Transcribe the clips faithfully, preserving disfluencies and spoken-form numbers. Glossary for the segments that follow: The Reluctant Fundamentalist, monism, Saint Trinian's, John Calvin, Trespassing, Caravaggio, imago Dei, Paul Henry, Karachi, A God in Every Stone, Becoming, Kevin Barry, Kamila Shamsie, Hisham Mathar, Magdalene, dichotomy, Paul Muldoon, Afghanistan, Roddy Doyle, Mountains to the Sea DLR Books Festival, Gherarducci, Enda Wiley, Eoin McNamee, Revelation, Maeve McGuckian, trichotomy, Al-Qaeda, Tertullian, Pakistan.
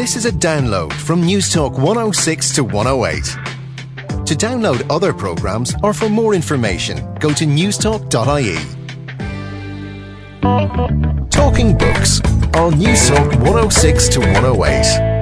This is a download from Newstalk one oh six to one oh eight. To download other programmes or for more information, go to newstalk dot I E. Talking Books on Newstalk one oh six to one oh eight.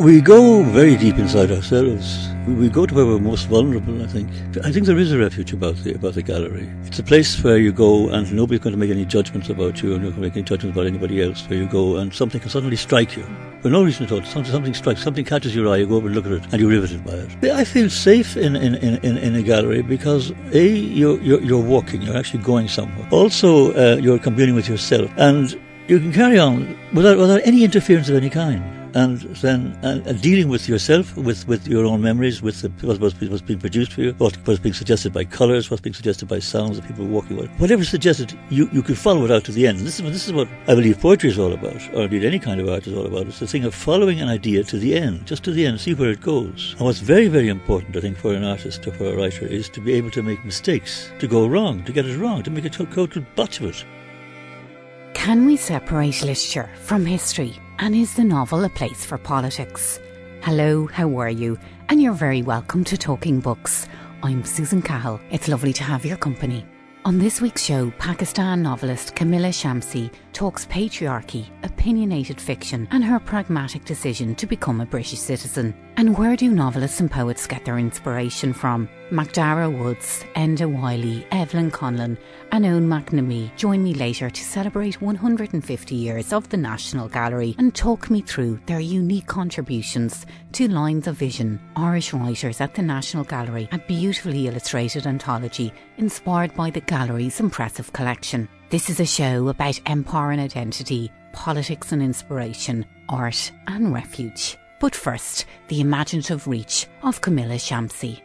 We go very deep inside ourselves. We go to where we're most vulnerable, I think. I think there is a refuge about the about the gallery. It's a place where you go and nobody's going to make any judgments about you and you're going to make any judgments about anybody else, where you go and something can suddenly strike you. For no reason at all, something, something strikes, something catches your eye, you go over and look at it, and you're riveted by it. I feel safe in, in, in, in a gallery because, A, you're, you're, you're walking, you're actually going somewhere. Also, uh, you're communing with yourself, and you can carry on without without any interference of any kind. And then uh, dealing with yourself, with, with your own memories, with the, what's, what's being produced for you, what, what's being suggested by colours, what's being suggested by sounds of people walking away. Whatever's suggested, you, you can follow it out to the end. This is, this is what I believe poetry is all about, or indeed any kind of art is all about. It's the thing of following an idea to the end, just to the end, see where it goes. And what's very, very important, I think, for an artist or for a writer is to be able to make mistakes, to go wrong, to get it wrong, to make a total botch of it. Can we separate literature from history? And is the novel a place for politics? Hello, how are you? And you're very welcome to Talking Books. I'm Susan Cahill. It's lovely to have your company. On this week's show, Pakistan novelist Kamila Shamsie talks patriarchy, opinionated fiction, and her pragmatic decision to become a British citizen. And where do novelists and poets get their inspiration from? MacDara Woods, Enda Wiley, Evelyn Conlon, and Eoin McNamee join me later to celebrate one hundred fifty years of the National Gallery and talk me through their unique contributions to Lines of Vision, Irish writers at the National Gallery, a beautifully illustrated anthology inspired by the gallery's impressive collection. This is a show about empire and identity, politics and inspiration, art and refuge. But first, the imaginative reach of Kamila Shamsie.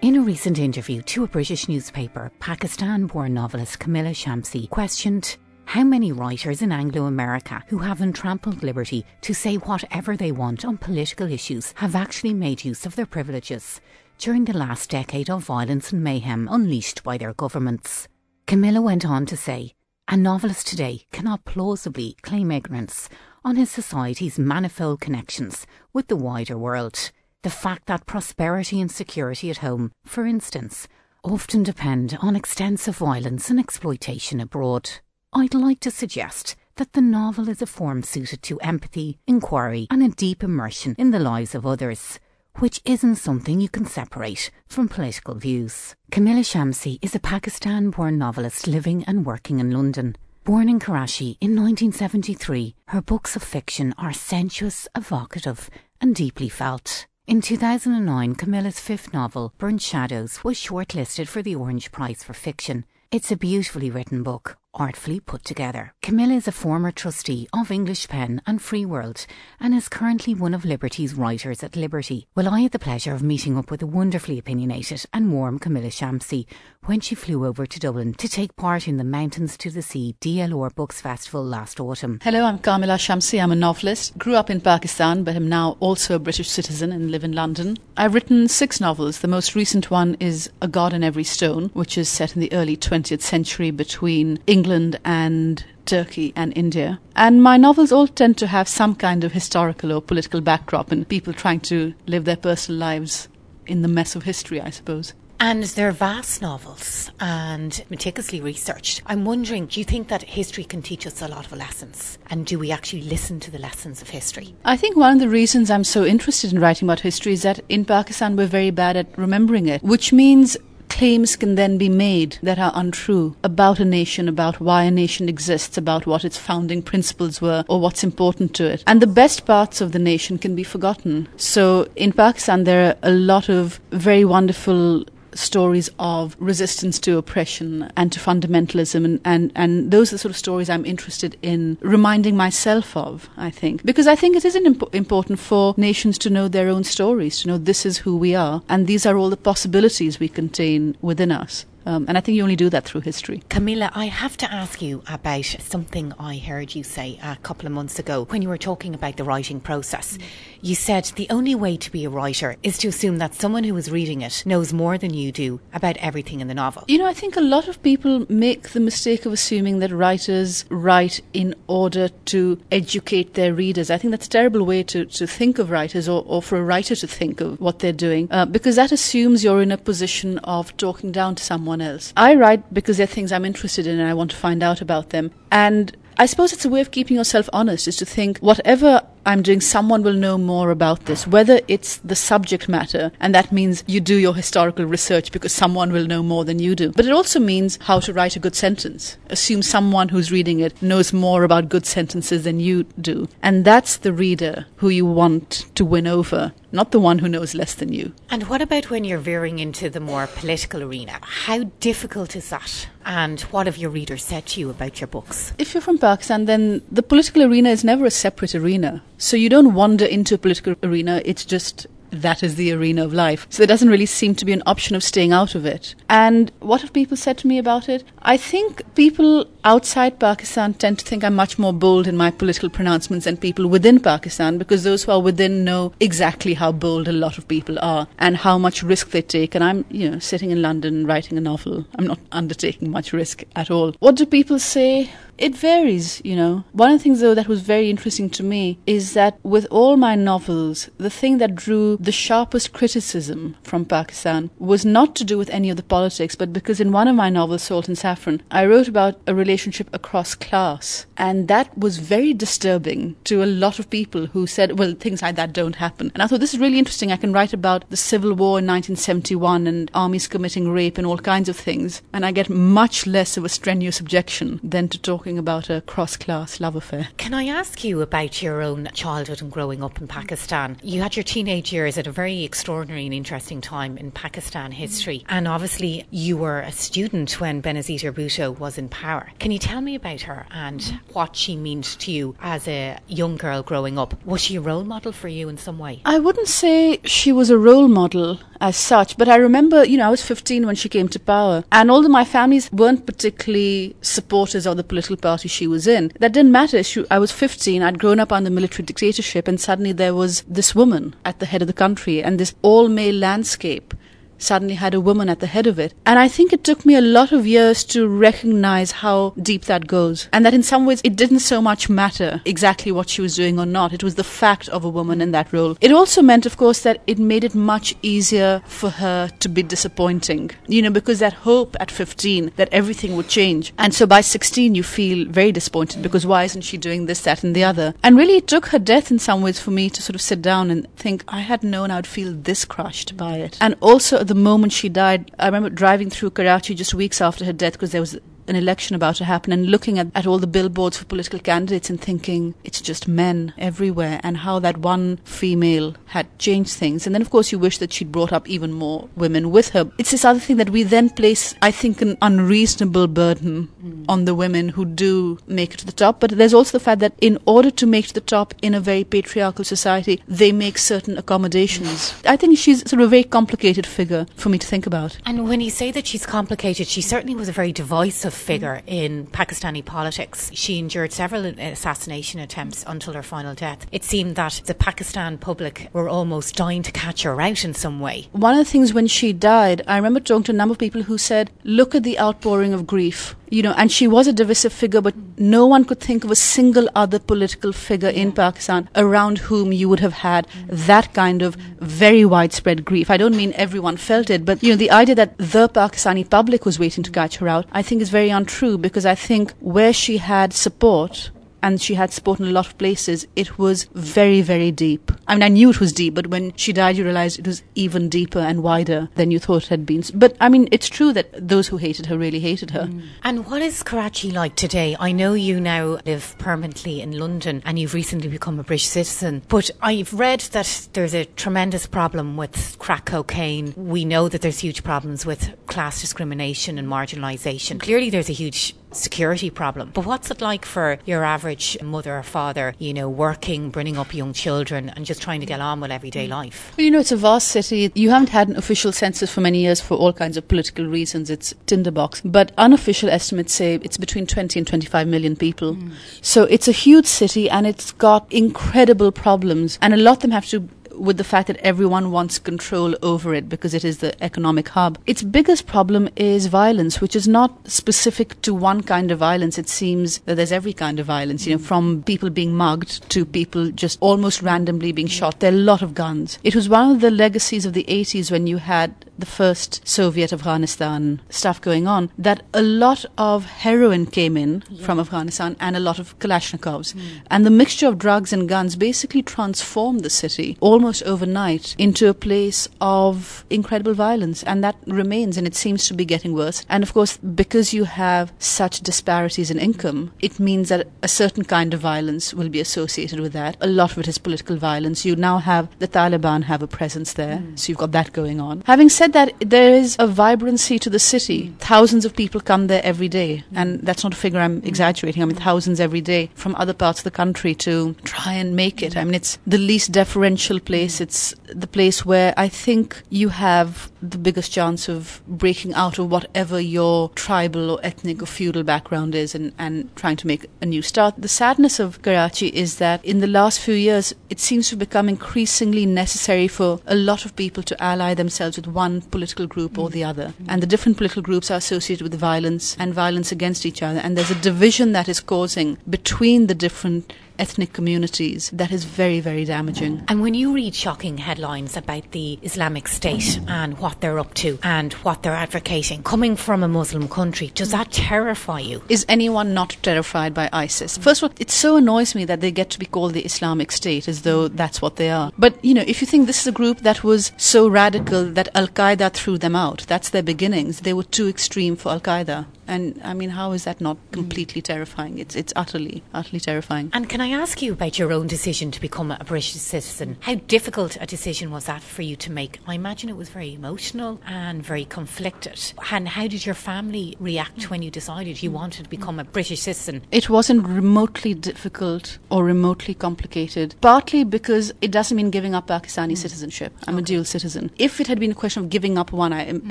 In a recent interview to a British newspaper, Pakistan-born novelist Kamila Shamsie questioned how many writers in Anglo-America who haven't trampled liberty to say whatever they want on political issues have actually made use of their privileges during the last decade of violence and mayhem unleashed by their governments. Kamila went on to say, a novelist today cannot plausibly claim ignorance on his society's manifold connections with the wider world. The fact that prosperity and security at home, for instance, often depend on extensive violence and exploitation abroad. I'd like to suggest that the novel is a form suited to empathy, inquiry, and a deep immersion in the lives of others, which isn't something you can separate from political views. Kamila Shamsie is a Pakistan-born novelist living and working in London. Born in Karachi in nineteen seventy-three, her books of fiction are sensuous, evocative, and deeply felt. In two thousand nine, Kamila's fifth novel, Burnt Shadows, was shortlisted for the Orange Prize for Fiction. It's a beautifully written book, artfully put together. Kamila is a former trustee of English Pen and Free World and is currently one of Liberty's writers at Liberty. Well, I had the pleasure of meeting up with a wonderfully opinionated and warm Kamila Shamsie when she flew over to Dublin to take part in the Mountains to the Sea D L R Books Festival last autumn. Hello, I'm Kamila Shamsie. I'm a novelist. Grew up in Pakistan, but am now also a British citizen and live in London. I've written six novels. The most recent one is A God in Every Stone, which is set in the early twentieth century between England and Turkey and India. And my novels all tend to have some kind of historical or political backdrop and people trying to live their personal lives in the mess of history, I suppose. And they're vast novels and meticulously researched. I'm wondering, do you think that history can teach us a lot of lessons? And do we actually listen to the lessons of history? I think one of the reasons I'm so interested in writing about history is that in Pakistan we're very bad at remembering it, which means claims can then be made that are untrue about a nation, about why a nation exists, about what its founding principles were or what's important to it. And the best parts of the nation can be forgotten. So in Pakistan there are a lot of very wonderful stories of resistance to oppression and to fundamentalism, and, and, and those are the sort of stories I'm interested in reminding myself of, I think. Because I think it is imp- important for nations to know their own stories, to know this is who we are, and these are all the possibilities we contain within us. Um, and I think you only do that through history. Kamila, I have to ask you about something I heard you say a couple of months ago when you were talking about the writing process. Mm. You said the only way to be a writer is to assume that someone who is reading it knows more than you do about everything in the novel. You know, I think a lot of people make the mistake of assuming that writers write in order to educate their readers. I think that's a terrible way to, to think of writers, or, or for a writer to think of what they're doing, uh, because that assumes you're in a position of talking down to someone else. I write because there are things I'm interested in and I want to find out about them. And I suppose it's a way of keeping yourself honest, is to think whatever I'm doing, someone will know more about this, whether it's the subject matter, and that means you do your historical research because someone will know more than you do. But it also means how to write a good sentence. Assume someone who's reading it knows more about good sentences than you do. And that's the reader who you want to win over, not the one who knows less than you. And what about when you're veering into the more political arena? How difficult is that? And what have your readers said to you about your books? If you're from Pakistan, then the political arena is never a separate arena. So you don't wander into a political arena, it's just that is the arena of life. So there doesn't really seem to be an option of staying out of it. And what have people said to me about it? I think people outside Pakistan tend to think I'm much more bold in my political pronouncements than people within Pakistan, because those who are within know exactly how bold a lot of people are and how much risk they take. And I'm, you know, sitting in London writing a novel. I'm not undertaking much risk at all. What do people say? It varies, you know. One of the things, though, that was very interesting to me is that with all my novels, the thing that drew the sharpest criticism from Pakistan was not to do with any of the politics, but because in one of my novels, Salt and Saffron, I wrote about a relationship across class. And that was very disturbing to a lot of people who said, well, things like that don't happen. And I thought, this is really interesting. I can write about the Civil War in nineteen seventy-one and armies committing rape and all kinds of things. And I get much less of a strenuous objection than to talk about a cross-class love affair. Can I ask you about your own childhood and growing up in Pakistan? You had your teenage years at a very extraordinary and interesting time in Pakistan history, and obviously you were a student when Benazir Bhutto was in power. Can you tell me about her and what she means to you as a young girl growing up? Was she a role model for you in some way? I wouldn't say she was a role model as such, but I remember, you know, I was fifteen when she came to power, and although my families weren't particularly supporters of the political party she was in, that didn't matter. She, I was fifteen, I'd grown up under military dictatorship, and suddenly there was this woman at the head of the country, and this all-male landscape suddenly had a woman at the head of it. And I think it took me a lot of years to recognize how deep that goes, and that in some ways it didn't so much matter exactly what she was doing or not. It was the fact of a woman in that role. It also meant, of course, that it made it much easier for her to be disappointing, you know, because that hope at fifteen that everything would change, and so by sixteen you feel very disappointed because why isn't she doing this, that and the other. And really it took her death in some ways for me to sort of sit down and think, I had known I'd feel this crushed by it. And also at the The moment she died, I remember driving through Karachi just weeks after her death, because there was an election about to happen, and looking at, at all the billboards for political candidates and thinking, it's just men everywhere, and how that one female had changed things. And then of course you wish that she'd brought up even more women with her. It's this other thing that we then place, I think, an unreasonable burden mm. on the women who do make it to the top. But there's also the fact that in order to make it to the top in a very patriarchal society, they make certain accommodations. I think she's sort of a very complicated figure for me to think about. And when you say that she's complicated, she certainly was a very divisive figure in Pakistani politics. She endured several assassination attempts until her final death. It seemed that the Pakistan public were almost dying to catch her out in some way. One of the things when she died, I remember talking to a number of people who said, look at the outpouring of grief. You know, and she was a divisive figure, but no one could think of a single other political figure in Pakistan around whom you would have had that kind of very widespread grief. I don't mean everyone felt it, but, you know, the idea that the Pakistani public was waiting to catch her out, I think is very untrue, because I think where she had support, and she had support in a lot of places, it was very, very deep. I mean, I knew it was deep, but when she died, you realized it was even deeper and wider than you thought it had been. But, I mean, it's true that those who hated her really hated her. Mm. And what is Karachi like today? I know you now live permanently in London, and you've recently become a British citizen, but I've read that there's a tremendous problem with crack cocaine. We know that there's huge problems with class discrimination and marginalisation. Clearly, there's a huge security problem. But what's it like for your average mother or father, you know, working, bringing up young children and just trying to get on with everyday life? Well, you know, it's a vast city. You haven't had an official census for many years for all kinds of political reasons. It's tinderbox. But unofficial estimates say it's between twenty and twenty-five million people. Mm. So it's a huge city and it's got incredible problems. And a lot of them have to with the fact that everyone wants control over it because it is the economic hub. Its biggest problem is violence, which is not specific to one kind of violence. It seems that there's every kind of violence, you know, from people being mugged to people just almost randomly being shot. There are a lot of guns. It was one of the legacies of the eighties when you had the first Soviet Afghanistan stuff going on, that a lot of heroin came in yeah. from Afghanistan and a lot of Kalashnikovs. Mm. And the mixture of drugs and guns basically transformed the city almost overnight into a place of incredible violence. And that remains, and it seems to be getting worse. And of course, because you have such disparities in income, it means that a certain kind of violence will be associated with that. A lot of it is political violence. You now have the Taliban have a presence there. Mm. So you've got that going on. Having said that, there is a vibrancy to the city. Mm. Thousands of people come there every day. Mm. And that's not a figure I'm mm. exaggerating. I mean, thousands every day from other parts of the country to try and make it. Mm. I mean, it's the least deferential place. Mm. It's the place where I think you have the biggest chance of breaking out of whatever your tribal or ethnic or feudal background is and, and trying to make a new start. The sadness of Karachi is that in the last few years, it seems to become increasingly necessary for a lot of people to ally themselves with one political group or the other. And the different political groups are associated with violence and violence against each other. And there's a division that is causing between the different ethnic communities that is very, very damaging. And when you read shocking headlines about the Islamic State and what they're up to and what they're advocating, coming from a Muslim country, does that terrify you? Is anyone not terrified by ISIS? First of all, it so annoys me that they get to be called the Islamic State as though that's what they are. But, you know, if you think this is a group that was so radical that Al-Qaeda threw them out, that's their beginnings. They were too extreme for Al-Qaeda. And, I mean, how is that not completely terrifying? It's it's utterly, utterly terrifying. And can I ask you about your own decision to become a British citizen? How difficult a decision was that for you to make? I imagine it was very emotional and very conflicted. And how did your family react when you decided you wanted to become a British citizen? It wasn't remotely difficult or remotely complicated, partly because it doesn't mean giving up Pakistani mm. citizenship. I'm okay. a dual citizen. If it had been a question of giving up one, I im- mm.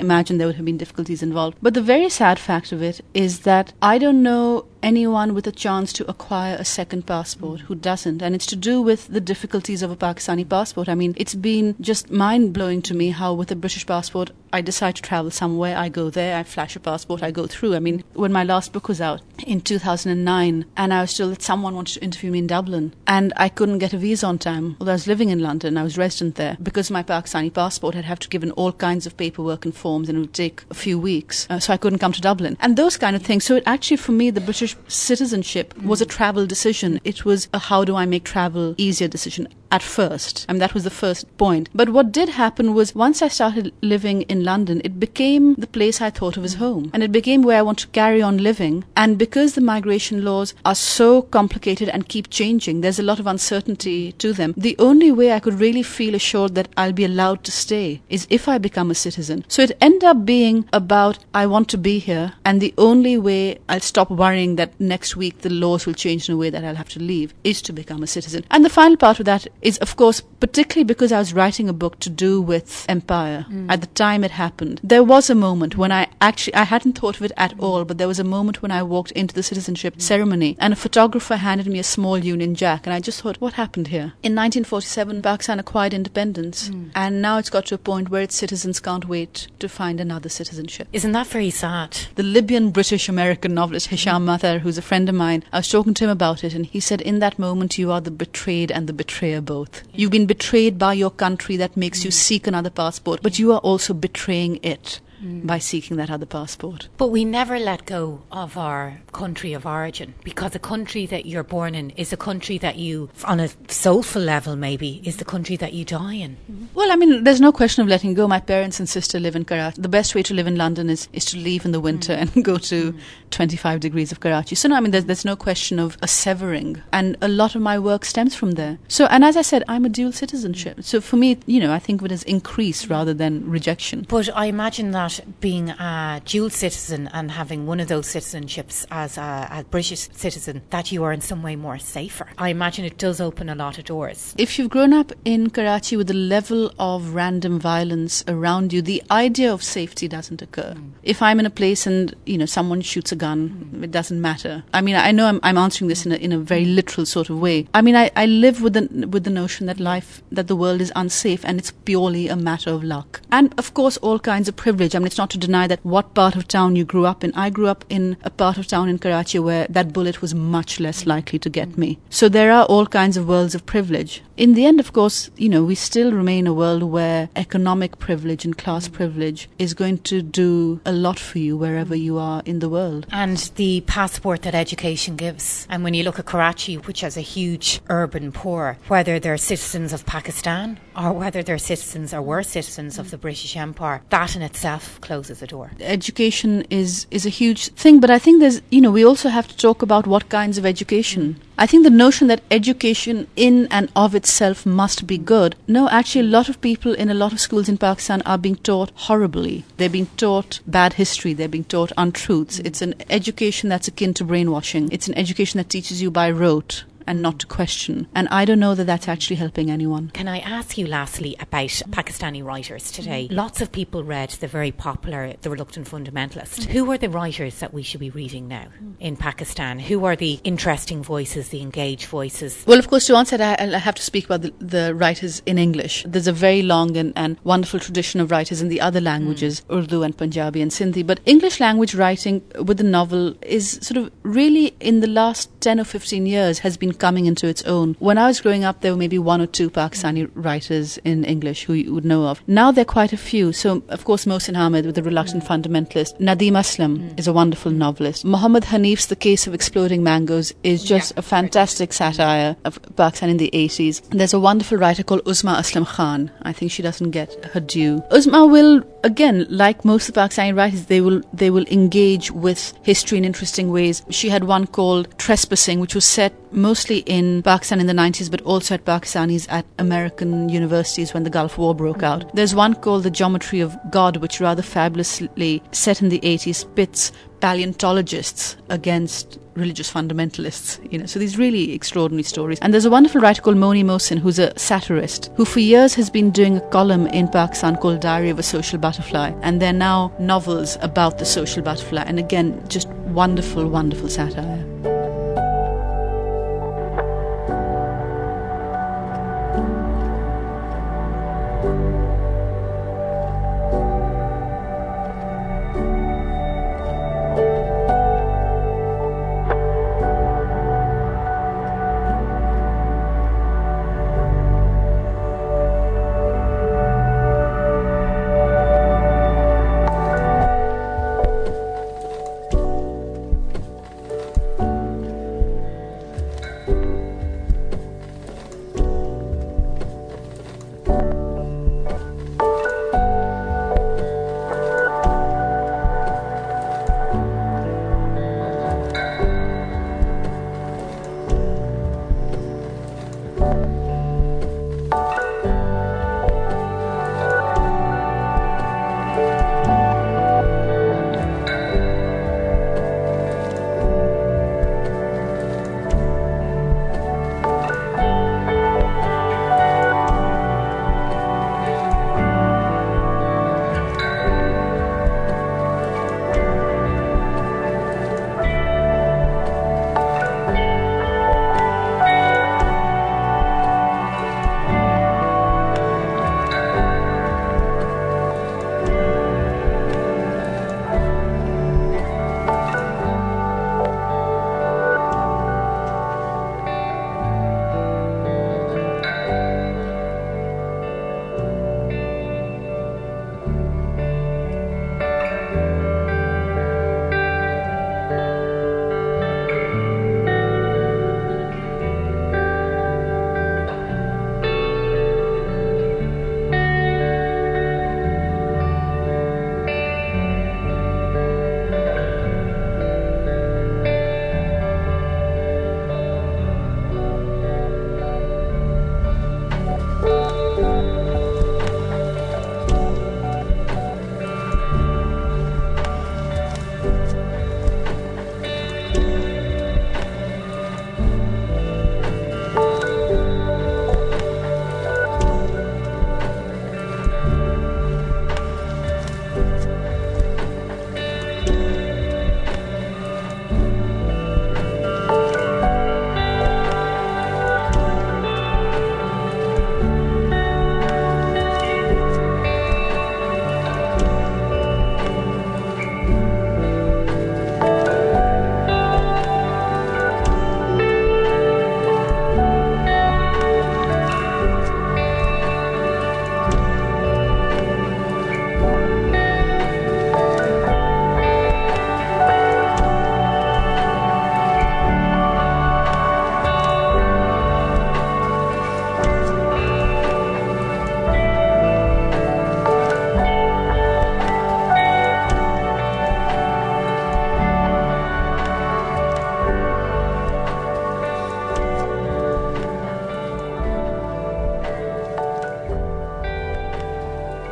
imagine there would have been difficulties involved. But the very sad fact of it is that I don't know anyone with a chance to acquire a second passport who doesn't. And it's to do with the difficulties of a Pakistani passport. I mean, it's been just mind-blowing to me how with a British passport, I decide to travel somewhere, I go there, I flash a passport, I go through. I mean, when my last book was out in two thousand nine, and I was told that someone wanted to interview me in Dublin, and I couldn't get a visa on time, although I was living in London, I was resident there. Because my Pakistani passport, I'd have to give in all kinds of paperwork and forms, and it would take a few weeks, uh, so I couldn't come to Dublin. And those kind of things. So it actually, for me, the British citizenship was a travel decision. It was a how do I make travel easier decision at first. I mean, that was the first point. But what did happen was once I started living in London, it became the place I thought of as home. And it became where I want to carry on living. And because the migration laws are so complicated and keep changing, there's a lot of uncertainty to them. The only way I could really feel assured that I'll be allowed to stay is if I become a citizen. So it ended up being about I want to be here, and the only way I'll stop worrying that That next week the laws will change in a way that I'll have to leave is to become a citizen. And the final part of that is, of course, particularly because I was writing a book to do with empire mm. at the time it happened, there was a moment when I actually I hadn't thought of it at all, but there was a moment when I walked into the citizenship mm. ceremony and a photographer handed me a small Union Jack, and I just thought, what happened here? In nineteen forty-seven, Pakistan acquired independence mm. and now it's got to a point where its citizens can't wait to find another citizenship. Isn't that very sad? The Libyan British American novelist Hisham Mathar, who's a friend of mine, I was talking to him about it, and he said, in that moment, you are the betrayed and the betrayer both. You've been betrayed by your country, that makes mm. you seek another passport, but you are also betraying it mm. by seeking that other passport. But we never let go of our country of origin, because the country that you're born in is a country that you, on a soulful level maybe, is the country that you die in. Mm-hmm. Well, I mean, there's no question of letting go. My parents and sister live in Karachi. The best way to live in London is, is to leave in the winter mm. and go to mm. twenty-five degrees of Karachi. So, no, I mean, there's, there's no question of a severing. And a lot of my work stems from there. So, and as I said, I'm a dual citizenship. So for me, you know, I think of it as increase rather than rejection. But I imagine that that being a dual citizen and having one of those citizenships as a, a British citizen, that you are in some way more safer. I imagine it does open a lot of doors. If you've grown up in Karachi with the level of random violence around you, the idea of safety doesn't occur. Mm. If I'm in a place and, you know, someone shoots a gun, mm. it doesn't matter. I mean, I know I'm, I'm answering this in a, in a very literal sort of way. I mean, I, I live with the, with the notion that life, that the world is unsafe and it's purely a matter of luck. And, of course, all kinds of privilege. I mean, it's not to deny that what part of town you grew up in. I grew up in a part of town in Karachi where that bullet was much less likely to get me. So there are all kinds of worlds of privilege. In the end, of course, you know, we still remain a world where economic privilege and class privilege is going to do a lot for you wherever you are in the world. And the passport that education gives. And when you look at Karachi, which has a huge urban poor, whether they're citizens of Pakistan or whether they're citizens or were citizens of the British Empire, that in itself closes a door. Education is, is a huge thing, but I think there's, you know, we also have to talk about what kinds of education. Mm. I think the notion that education in and of itself must be good. No, actually a lot of people in a lot of schools in Pakistan are being taught horribly. They're being taught bad history. They're being taught untruths. Mm. It's an education that's akin to brainwashing. It's an education that teaches you by rote and not to question. And I don't know that that's actually helping anyone. Can I ask you lastly about Pakistani writers today? Mm-hmm. Lots of people read the very popular The Reluctant Fundamentalist. Mm-hmm. Who are the writers that we should be reading now mm-hmm. in Pakistan? Who are the interesting voices, the engaged voices? Well, of course, to answer that, I have to speak about the, the writers in English. There's a very long and, and wonderful tradition of writers in the other languages, mm-hmm. Urdu and Punjabi and Sindhi. But English language writing with the novel is sort of really in the last ten or fifteen years has been coming into its own. When I was growing up, there were maybe one or two Pakistani writers in English who you would know of. Now there are quite a few. So, of course, Mohsin Hamid with The Reluctant Fundamentalist. Nadeem Aslam mm. is a wonderful novelist. Muhammad Hanif's The Case of Exploding Mangoes is just yeah, a fantastic satire of Pakistan in the eighties. There's a wonderful writer called Uzma Aslam Khan. I think she doesn't get her due. Uzma will, again, like most of the Pakistani writers, they will, they will engage with history in interesting ways. She had one called Trespassing, which was set mostly in Pakistan in the nineties, but also at Pakistanis at American universities when the Gulf War broke out. There's one called The Geometry of God, which rather fabulously, set in the eighties, pits paleontologists against religious fundamentalists, you know, so these really extraordinary stories. And there's a wonderful writer called Moni Mohsin, who's a satirist, who for years has been doing a column in Pakistan called Diary of a Social Butterfly, and they're now novels about the social butterfly, and again, just wonderful, wonderful satire.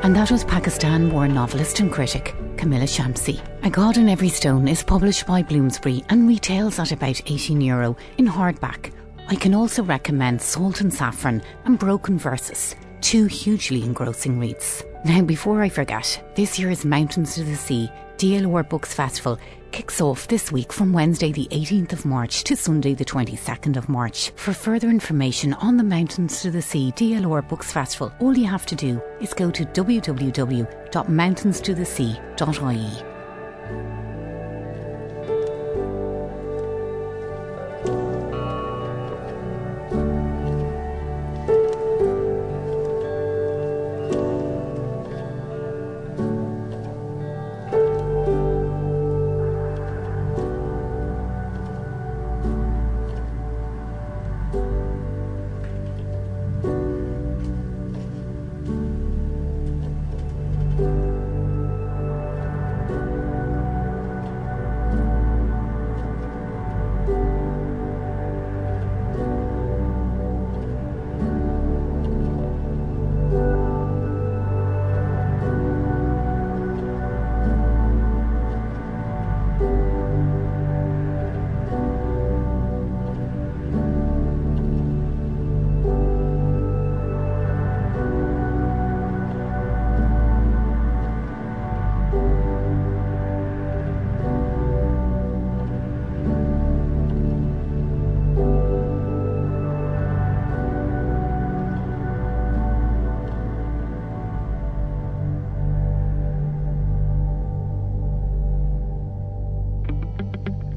And that was Pakistan-born novelist and critic Kamila Shamsie. A God in Every Stone is published by Bloomsbury and retails at about eighteen euro in hardback. I can also recommend Salt and Saffron and Broken Verses, two hugely engrossing reads. Now, before I forget, this year's Mountains to the Sea D L R Books Festival kicks off this week from Wednesday the eighteenth of March to Sunday the twenty-second of March. For further information on the Mountains to the Sea D L R Books Festival, all you have to do is go to w w w dot mountains to the sea dot i e.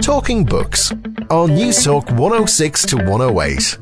Talking Books on Newstalk one oh six to one oh eight.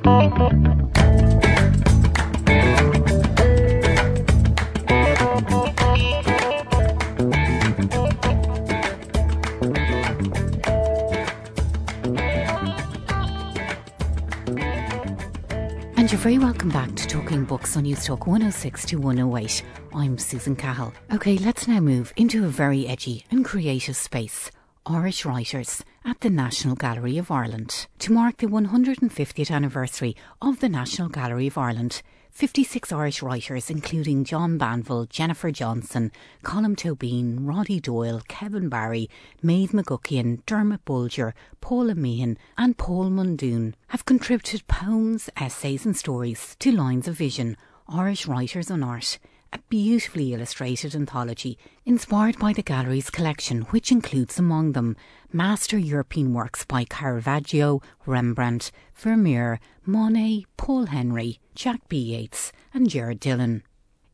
And you're very welcome back to Talking Books on Newstalk one oh six to one oh eight. I'm Susan Cahill. Okay, let's now move into a very edgy and creative space. Irish writers at the National Gallery of Ireland. To mark the one hundred fiftieth anniversary of the National Gallery of Ireland, fifty-six Irish writers, including John Banville, Jennifer Johnson, Colm Toibin, Roddy Doyle, Kevin Barry, Maeve McGuckian, Dermot Bulger, Paula Meehan and Paul Muldoon, have contributed poems, essays and stories to Lines of Vision, Irish Writers on Art, a beautifully illustrated anthology inspired by the gallery's collection, which includes among them master European works by Caravaggio, Rembrandt, Vermeer, Monet, Paul Henry, Jack B. Yeats and Gerard Dillon.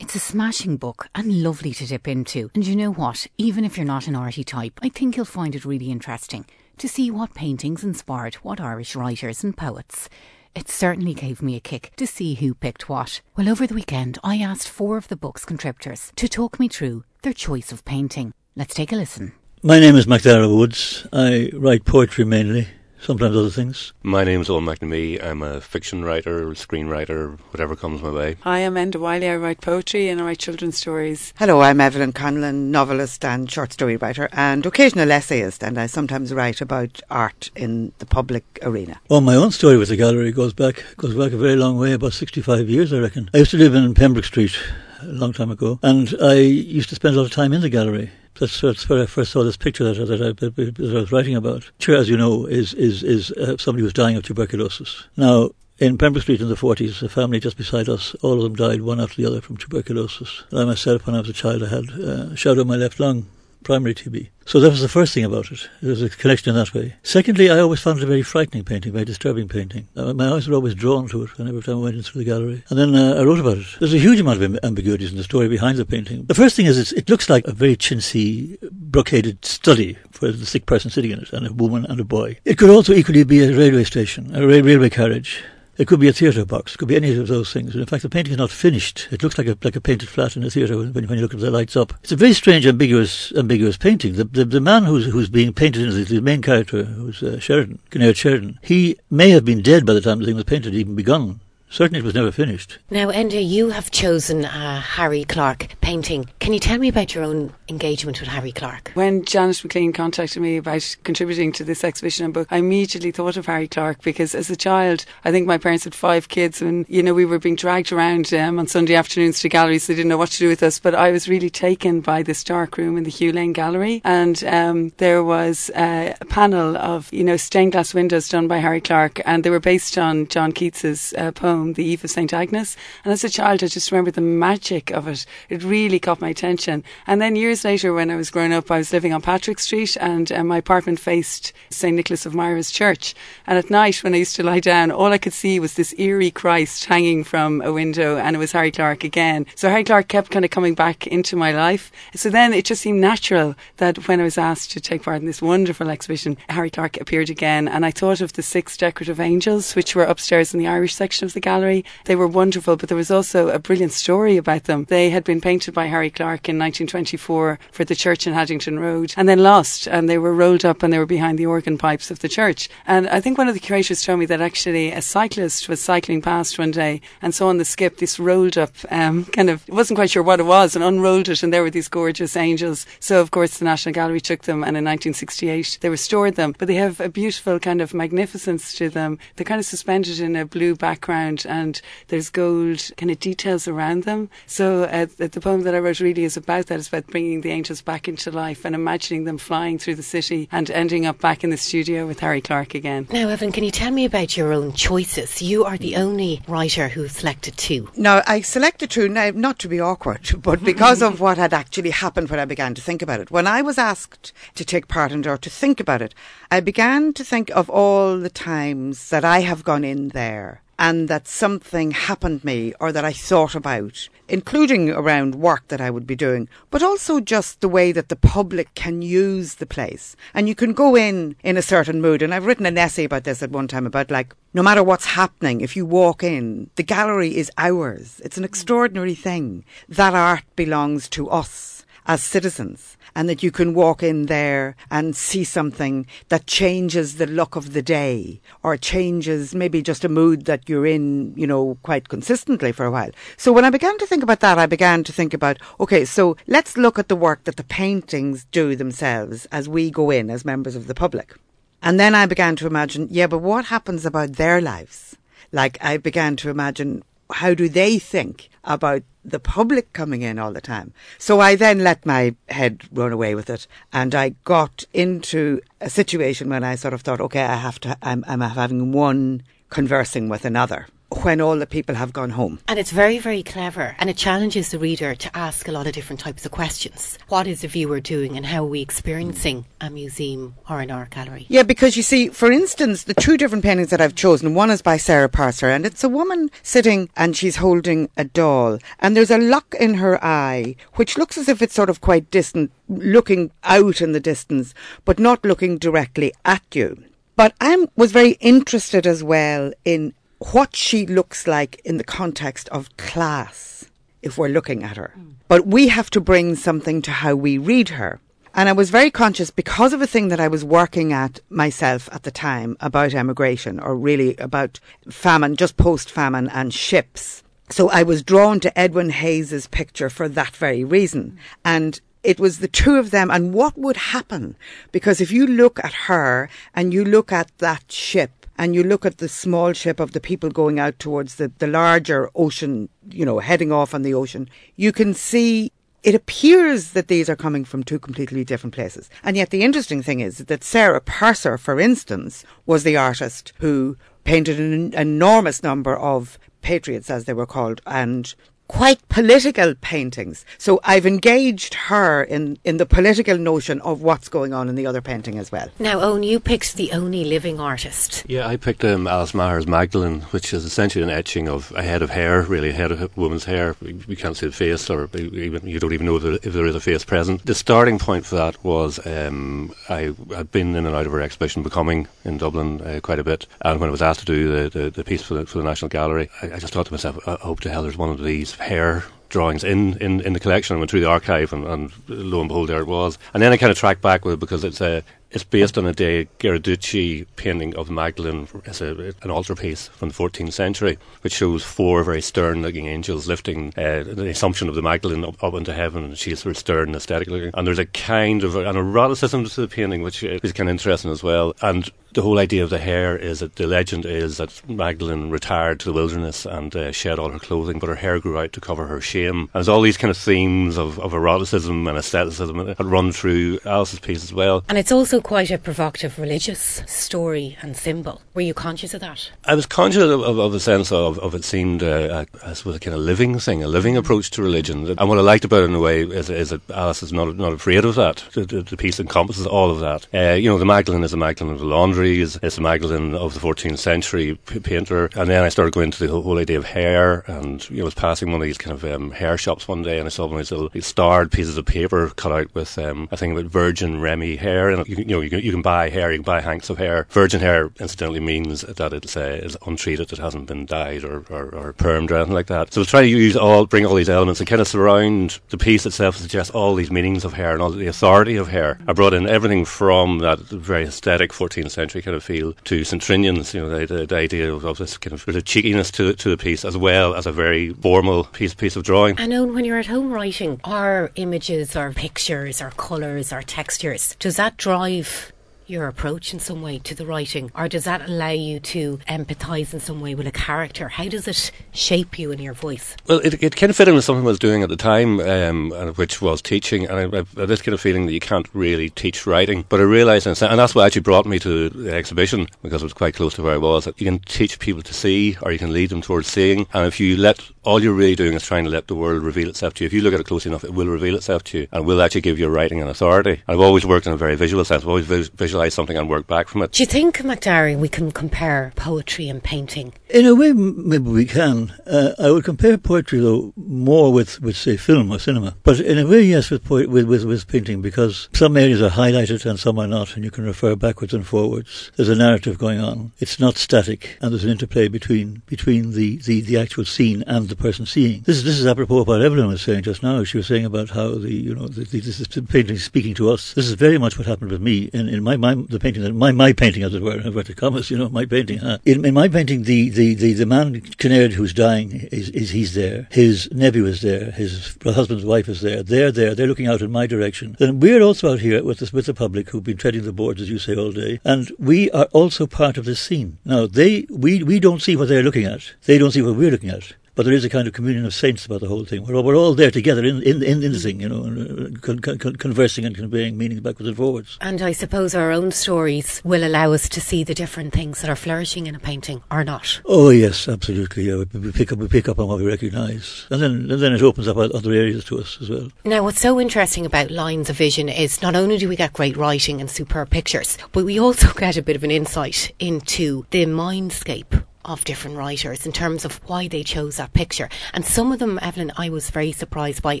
It's a smashing book and lovely to dip into, and you know what, even if you're not an arty type, I think you'll find it really interesting to see what paintings inspired what Irish writers and poets. It certainly gave me a kick to see who picked what. Well, over the weekend, I asked four of the book's contributors to talk me through their choice of painting. Let's take a listen. My name is MacDara Woods. I write poetry mainly, sometimes other things. My name is Eoin McNamee. I'm a fiction writer, screenwriter, whatever comes my way. I am Enda Wiley. I write poetry and I write children's stories. Hello, I'm Evelyn Conlon, novelist and short story writer and occasional essayist, and I sometimes write about art in the public arena. Well, my own story with the gallery goes back goes back a very long way, about sixty-five years, I reckon. I used to live in Pembroke Street a long time ago, and I used to spend a lot of time in the gallery. That's, that's where I first saw this picture that, that, I, that I was writing about. Chair, as you know, is is is uh, somebody who's dying of tuberculosis. Now, in Pembroke Street in the forties, a family just beside us, all of them died one after the other from tuberculosis. And I myself, when I was a child, I had uh, a shadow in my left lung, primary T B. So that was the first thing about it. There was a connection in that way. Secondly, I always found it a very frightening painting, very disturbing painting. Uh, my eyes were always drawn to it whenever time I went into the gallery. And then uh, I wrote about it. There's a huge amount of ambiguities in the story behind the painting. The first thing is it's, it looks like a very chintzy, brocaded study for the sick person sitting in it, and a woman and a boy. It could also equally be a railway station, a ra- railway carriage. It could be a theatre box. It could be any of those things. And in fact, the painting is not finished. It looks like a like a painted flat in a theatre when, when you look at the lights up. It's a very strange, ambiguous, ambiguous painting. The the, the man who's who's being painted in it, the main character, who's uh, Sheridan, Kinnaird Sheridan, he may have been dead by the time the thing was painted, even begun. Certainly it was never finished. Now, Enda, you have chosen a Harry Clarke painting. Can you tell me about your own engagement with Harry Clarke? When Janet McLean contacted me about contributing to this exhibition and book, I immediately thought of Harry Clarke because as a child, I think my parents had five kids and, you know, we were being dragged around um, on Sunday afternoons to galleries. They didn't know what to do with us, but I was really taken by this dark room in the Hugh Lane Gallery, and um, there was uh, a panel of, you know, stained glass windows done by Harry Clarke, and they were based on John Keats's uh, poem The Eve of Saint Agnes, and as a child I just remember the magic of it. It really caught my attention, and then years later when I was growing up I was living on Patrick Street, and uh, my apartment faced Saint Nicholas of Myra's church, and at night when I used to lie down all I could see was this eerie Christ hanging from a window, and it was Harry Clarke again. So Harry Clarke kept kind of coming back into my life, so then it just seemed natural that when I was asked to take part in this wonderful exhibition, Harry Clarke appeared again, and I thought of the six decorative angels which were upstairs in the Irish section of the gallery. They were wonderful, but there was also a brilliant story about them. They had been painted by Harry Clarke in nineteen twenty-four for the church in Haddington Road, and then lost, and they were rolled up and they were behind the organ pipes of the church. And I think one of the curators told me that actually a cyclist was cycling past one day and saw on the skip this rolled up um, kind of, wasn't quite sure what it was, and unrolled it, and there were these gorgeous angels. So of course the National Gallery took them, and in nineteen sixty-eight they restored them, but they have a beautiful kind of magnificence to them. They're kind of suspended in a blue background, and there's gold kind of details around them. So uh, the poem that I wrote really is about that. It's about bringing the angels back into life and imagining them flying through the city and ending up back in the studio with Harry Clarke again. Now, Evelyn, can you tell me about your own choices? You are the only writer who selected two. No, I selected two, now, not to be awkward, but because of what had actually happened when I began to think about it. When I was asked to take part in or to think about it, I began to think of all the times that I have gone in there and that something happened me or that I thought about, including around work that I would be doing, but also just the way that the public can use the place. And you can go in in a certain mood. And I've written an essay about this at one time about, like, no matter what's happening, if you walk in, the gallery is ours. It's an extraordinary thing. That art belongs to us as citizens, and that you can walk in there and see something that changes the look of the day or changes maybe just a mood that you're in, you know, quite consistently for a while. So when I began to think about that, I began to think about, okay, so let's look at the work that the paintings do themselves as we go in as members of the public. And then I began to imagine, yeah, but what happens about their lives? Like, I began to imagine, how do they think about the public coming in all the time? So I then let my head run away with it, and I got into a situation when I sort of thought, okay, I have to, I'm, I'm having one conversing with another when all the people have gone home. And it's very, very clever, and it challenges the reader to ask a lot of different types of questions. What is the viewer doing, and how are we experiencing a museum or an art gallery? Yeah, because you see, for instance, the two different paintings that I've chosen, one is by Sarah Purser, and it's a woman sitting and she's holding a doll, and there's a look in her eye which looks as if it's sort of quite distant, looking out in the distance but not looking directly at you. But I was very interested as well in what she looks like in the context of class, if we're looking at her. Mm. But we have to bring something to how we read her. And I was very conscious, because of a thing that I was working at myself at the time about emigration, or really about famine, just post-famine and ships. So I was drawn to Edwin Hayes's picture for that very reason. Mm. And it was the two of them and what would happen. Because if you look at her and you look at that ship, and you look at the small ship of the people going out towards the, the larger ocean, you know, heading off on the ocean, you can see it appears that these are coming from two completely different places. And yet the interesting thing is that Sarah Purser, for instance, was the artist who painted an enormous number of patriots, as they were called, and quite political paintings. So I've engaged her in, in the political notion of what's going on in the other painting as well. Now, Eoin, you picked the only living artist. Yeah, I picked um, Alice Maher's Magdalene, which is essentially an etching of a head of hair, really, a head of a woman's hair. You can't see the face, or even, you don't even know if there, if there is a face present. The starting point for that was um, I had been in and out of her exhibition Becoming in Dublin uh, quite a bit, and when I was asked to do the, the, the piece for the, for the National Gallery, I, I just thought to myself, I hope to hell there's one of these hair drawings in, in, in the collection. I went through the archive, and, and lo and behold, there it was. And then I kind of tracked back with it, because it's a It's based on a De Gherarducci painting of Magdalene as a, an altarpiece from the fourteenth century, which shows four very stern-looking angels lifting uh, the Assumption of the Magdalene up, up into heaven, and she's very stern aesthetically. And there's a kind of an eroticism to the painting, which is kind of interesting as well. And the whole idea of the hair is that the legend is that Magdalene retired to the wilderness and uh, shed all her clothing, but her hair grew out to cover her shame. And there's all these kind of themes of, of eroticism and aestheticism that run through Alice's piece as well. And it's also quite a provocative religious story and symbol. Were you conscious of that? I was conscious of, of, of a sense of, of it seemed, uh, I suppose, a kind of living thing, a living approach to religion. And what I liked about it in a way is, is that Alice is not not afraid of that. The, the, the piece encompasses all of that. Uh, you know, the Magdalene is the Magdalene of the laundry. It's the Magdalene of the fourteenth century painter. And then I started going into the whole idea of hair, and you know, I was passing one of these kind of um, hair shops one day, and I saw one of these little starred pieces of paper cut out with um, I think about virgin Remy hair. And you, you know, you can, you can buy hair, you can buy hanks of hair. Virgin hair, incidentally, means that it's, uh, it's untreated, it hasn't been dyed or, or, or permed or anything like that. So I was trying to use all, bring all these elements and kind of surround the piece itself, suggest all these meanings of hair and all the authority of hair. I brought in everything from that very aesthetic fourteenth century kind of feel to Saint Trinian's, you know, the, the, the idea of, of this kind of the cheekiness to, to the piece, as well as a very formal piece piece of drawing. I know when you're at home writing, are images or pictures or colours or textures, does that drive your approach in some way to the writing, or does that allow you to empathise in some way with a character? How does it shape you in your voice? Well, it, it kind of fit in with something I was doing at the time, um, which was teaching, and I, I had this kind of feeling that you can't really teach writing. But I realised, and that's what actually brought me to the exhibition, because it was quite close to where I was, that you can teach people to see, or you can lead them towards seeing, and if you let, all you're really doing is trying to let the world reveal itself to you. If you look at it closely enough, it will reveal itself to you, and will actually give your writing an authority. I've always worked in a very visual sense, I've always vis- visualised something and work back from it. Do you think, MacDara, we can compare poetry and painting? In a way, maybe we can. Uh, I would compare poetry, though, more with, with, say, film or cinema. But in a way, yes, with, poet- with, with, with painting, because some areas are highlighted and some are not, and you can refer backwards and forwards. There's a narrative going on. It's not static, and there's an interplay between between the, the, the actual scene and the person seeing. This is, this is apropos of what Evelyn was saying just now. She was saying about how the, you know, the, the, this is painting speaking to us. This is very much what happened with me in, in my mind. My, the painting, my my painting, as it were, inverted commas, you know, my painting. Huh? In, in my painting, the, the, the, the man Kinnaird who's dying is, is he's there. His nephew is there. His husband's wife is there. They're there. They're looking out in my direction. Then we're also out here with this, with the public who've been treading the boards, as you say, all day, and we are also part of this scene. Now they we we don't see what they're looking at. They don't see what we're looking at. But there is a kind of communion of saints about the whole thing. We're all, we're all there together in, in, in, in the thing, you know, con, con, conversing and conveying meaning backwards and forwards. And I suppose our own stories will allow us to see the different things that are flourishing in a painting, or not. Oh, yes, absolutely. Yeah. We, we, pick up, we pick up on what we recognise. And then, and then it opens up other areas to us as well. Now, what's so interesting about Lines of Vision is not only do we get great writing and superb pictures, but we also get a bit of an insight into the mindscape of different writers in terms of why they chose that picture. And some of them, Evelyn, I was very surprised by,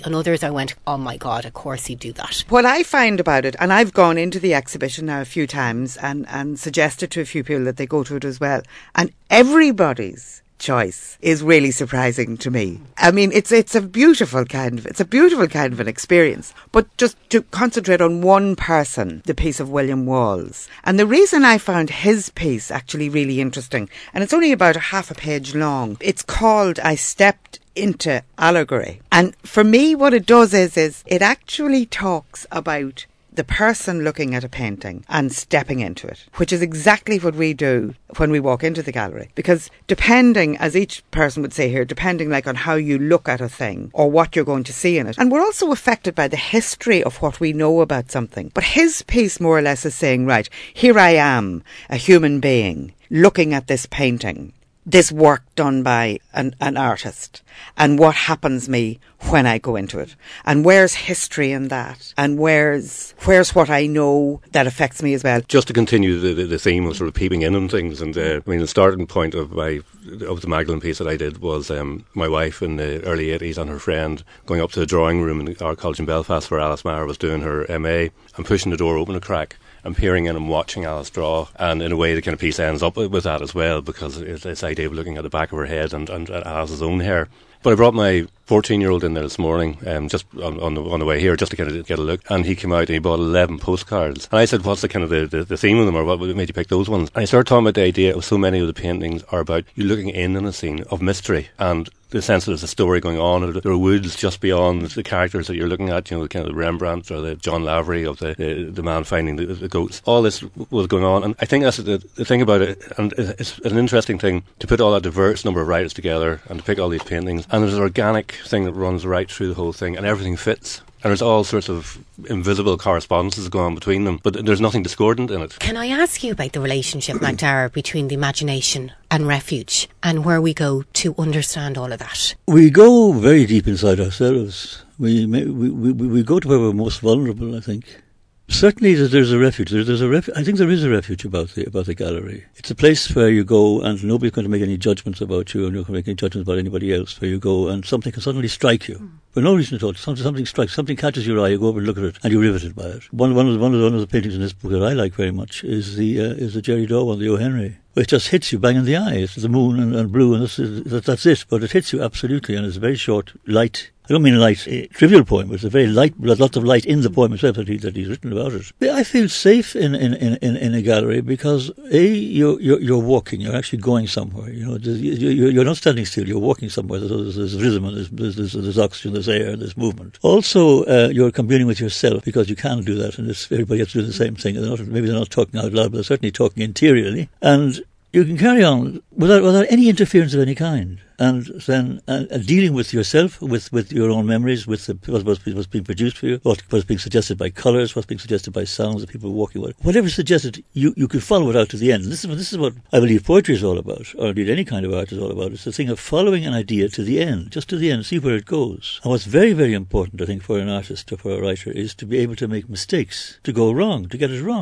and others I went, oh my God, of course he'd do that. What I find about it, and I've gone into the exhibition now a few times and, and suggested to a few people that they go to it as well, and everybody's choice is really surprising to me. I mean, it's it's a beautiful kind of it's a beautiful kind of an experience. But just to concentrate on one person, the piece of William Walls, and the reason I found his piece actually really interesting, and it's only about a half a page long. It's called "I Stepped into Allegory," and for me, what it does is is it actually talks about the person looking at a painting and stepping into it, which is exactly what we do when we walk into the gallery. Because depending, as each person would say here, depending like on how you look at a thing or what you're going to see in it. And we're also affected by the history of what we know about something. But his piece more or less is saying, right, here I am, a human being, looking at this painting, this work done by an, an artist, and what happens me when I go into it, and where's history in that, and where's where's what I know that affects me as well. Just to continue the, the, the theme of sort of peeping in on things, and uh, I mean the starting point of my of the Magdalene piece that I did was um, my wife in the early eighties and her friend going up to the drawing room in our college in Belfast where Alice Maher was doing her M A and pushing the door open a crack. I'm peering in and watching Alice draw, and in a way the kind of piece ends up with that as well, because it's this idea of looking at the back of her head and, and, and Alice's own hair. But I brought my fourteen-year-old in there this morning, um, just on, on, the, on the way here, just to kind of get a look, and he came out and he bought eleven postcards. And I said, what's the kind of the, the, the theme of them, or what made you pick those ones? And I started talking about the idea of so many of the paintings are about you looking in on a scene of mystery and the sense that there's a story going on, or there are woods just beyond the characters that you're looking at, you know, kind of the Rembrandt or the John Lavery of the the, the man finding the, the goats. All this was going on, and I think that's the, the thing about it, and it's an interesting thing to put all that diverse number of writers together and to pick all these paintings, and there's an organic thing that runs right through the whole thing, and everything fits. And there's all sorts of invisible correspondences going on between them, but there's nothing discordant in it. Can I ask you about the relationship, MacDara, between the imagination and refuge, and where we go to understand all of that? We go very deep inside ourselves. We we we, we go to where we're most vulnerable, I think. Certainly there's a refuge. There's a refu- I think there is a refuge about the about the gallery. It's a place where you go and nobody's going to make any judgments about you, and you're not going to make any judgments about anybody else, where you go and something can suddenly strike you. Mm. For no reason at all. Something, something strikes, something catches your eye, you go over and look at it, and you're riveted by it. One, one, of, the, one, of, the, one of the paintings in this book that I like very much is the, uh, is the Jerry Doyle one, the O. Henry. It just hits you bang in the eye. It's the moon and, and blue, and this is, that's it. But it hits you absolutely, and it's a very short, light. I don't mean light, a trivial poem. It's a very light, there's lots of light in the poem itself that, he, that he's written about it. I feel safe in in, in, in a gallery because a you're, you're you're walking, you're actually going somewhere. You know, you're you're not standing still. You're walking somewhere. There's, there's rhythm, and there's, there's there's oxygen, there's air, there's movement. Also, uh, you're communing with yourself because you can do that, and it's, everybody has to do the same thing. They're not, maybe they're not talking out loud, but they're certainly talking interiorly, and you can carry on without without any interference of any kind. And then uh, dealing with yourself, with, with your own memories, with the, what, what's being produced for you, what, what's being suggested by colours, what's being suggested by sounds, the people walking with. Whatever's suggested, you, you can follow it out to the end. And this is, this is what I believe poetry is all about, or indeed any kind of art is all about. It's the thing of following an idea to the end, just to the end, see where it goes. And what's very, very important, I think, for an artist or for a writer is to be able to make mistakes, to go wrong, to get it wrong.